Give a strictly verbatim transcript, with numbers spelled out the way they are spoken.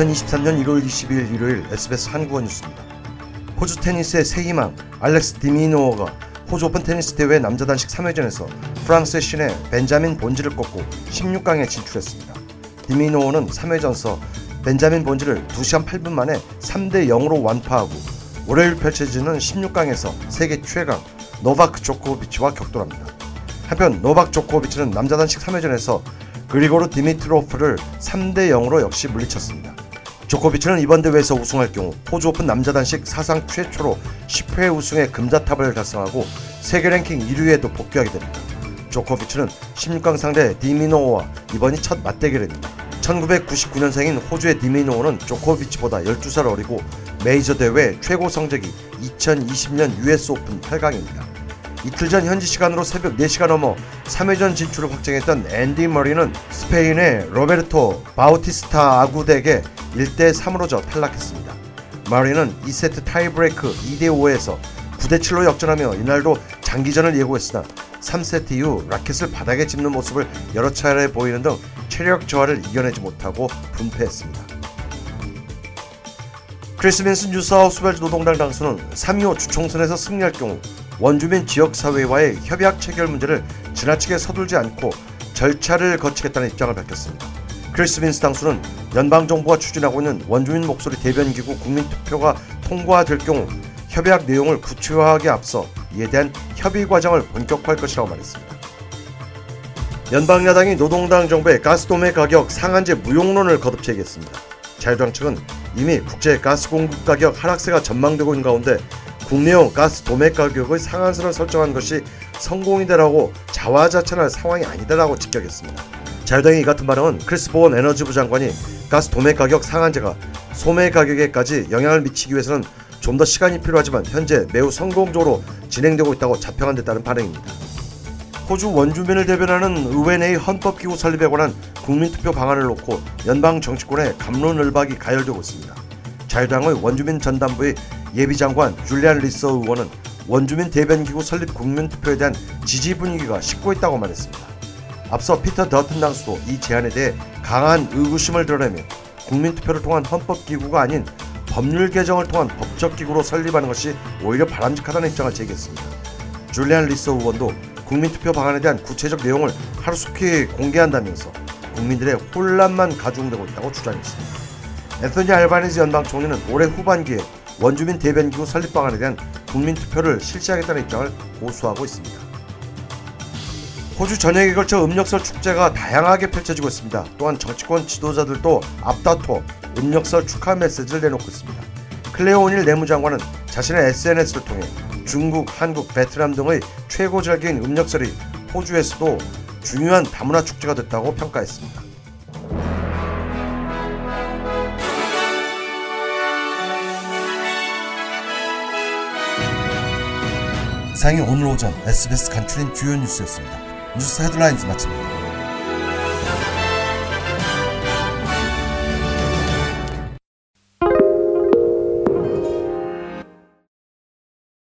이천이십삼년 일월 이십일 일요일 에스비에스 한국어 뉴스입니다. 호주 테니스의 새 희망 알렉스 디미노어가 호주 오픈 테니스 대회 남자 단식 삼회전에서 프랑스의 신의 벤자민 본지를 꺾고 십육강에 진출했습니다. 디미노어는 삼회전서 벤자민 본지를 두시간 팔분 만에 삼대 영으로 완파하고 월요일 펼쳐지는 십육강에서 세계 최강 노바크 조코비치와 격돌합니다. 한편 노바크 조코비치는 남자 단식 삼회전에서 그리고르 디미트로프를 삼대 영으로 역시 물리쳤습니다. 조코비치는 이번 대회에서 우승할 경우 호주 오픈 남자 단식 사상 최초로 십회 우승의 금자탑을 달성하고 세계 랭킹 일위에도 복귀하게 됩니다. 조코비치는 십육강 상대 디미노어와 이번이 첫 맞대결입니다. 천구백구십구년생인 호주의 디미노어는 조코비치보다 열두살 어리고 메이저 대회 최고 성적이 이천이십년 유에스 오픈 팔강입니다. 이틀 전 현지 시간으로 새벽 네시가 넘어 삼회전 진출을 확정했던 앤디 머리는 스페인의 로베르토 바우티스타 아구덱에게 일대 삼으로 져 탈락했습니다. 머리는 이세트 타이브레이크 이대 오에서 구대 칠로 역전하며 이날도 장기전을 예고했으나 삼세트 이후 라켓을 바닥에 짚는 모습을 여러 차례 보이는 등 체력 저하를 이겨내지 못하고 분패했습니다. 크리스 민스 뉴사우스웨일즈 노동당 당수는 삼이오 주총선에서 승리할 경우 원주민 지역사회와의 협약 체결 문제를 지나치게 서둘지 않고 절차를 거치겠다는 입장을 밝혔습니다. 크리스 민스 당수는 연방정부가 추진하고 있는 원주민 목소리 대변기구 국민투표가 통과될 경우 협약 내용을 구체화하기에 앞서 이에 대한 협의 과정을 본격화할 것이라고 말했습니다. 연방야당이 노동당 정부의 가스도매 가격 상한제 무용론을 거듭 제기했습니다. 자유당 측은 이미 국제 가스 공급 가격 하락세가 전망되고 있는 가운데 국내용 가스 도매 가격의 상한선을 설정한 것이 성공이다라고 자화자찬할 상황이 아니다라고 직격했습니다. 자유당이 이 같은 발언은 크리스 보원 에너지부 장관이 가스 도매 가격 상한제가 소매 가격에까지 영향을 미치기 위해서는 좀 더 시간이 필요하지만 현재 매우 성공적으로 진행되고 있다고 자평한 데 따른 반응입니다. 호주 원주민을 대변하는 의회 내의 헌법기구 설립에 관한 국민투표 방안을 놓고 연방 정치권의 갑론을박이 가열되고 있습니다. 자유당의 원주민 전담부의 예비장관 줄리안 리서 의원은 원주민 대변기구 설립 국민투표에 대한 지지 분위기가 식고 있다고 말했습니다. 앞서 피터 더튼 당수도 이 제안에 대해 강한 의구심을 드러내며 국민투표를 통한 헌법기구가 아닌 법률 개정을 통한 법적기구로 설립하는 것이 오히려 바람직하다는 입장을 제기했습니다. 줄리안 리서 의원도 국민투표 방안에 대한 구체적 내용을 하루속히 공개한다면서 국민들의 혼란만 가중되고 있다고 주장했습니다. 앤서니 알바니지 연방 총리는 올해 후반기에 원주민 대변기구 설립 방안에 대한 국민투표를 실시하겠다는 입장을 고수하고 있습니다. 호주 전역에 걸쳐 음력설 축제가 다양하게 펼쳐지고 있습니다. 또한 정치권 지도자들도 앞다퉈 음력설 축하 메시지를 내놓고 있습니다. 클레오 오닐 내무장관은 자신의 에스엔에스를 통해 중국, 한국, 베트남 등의 최고 절기인 음력설이 호주에서도 중요한 다문화 축제가 됐다고 평가했습니다. 이상이 오늘 오전 에스비에스 간추린 주요 뉴스였습니다. 뉴스 헤드라인즈 마칩니다.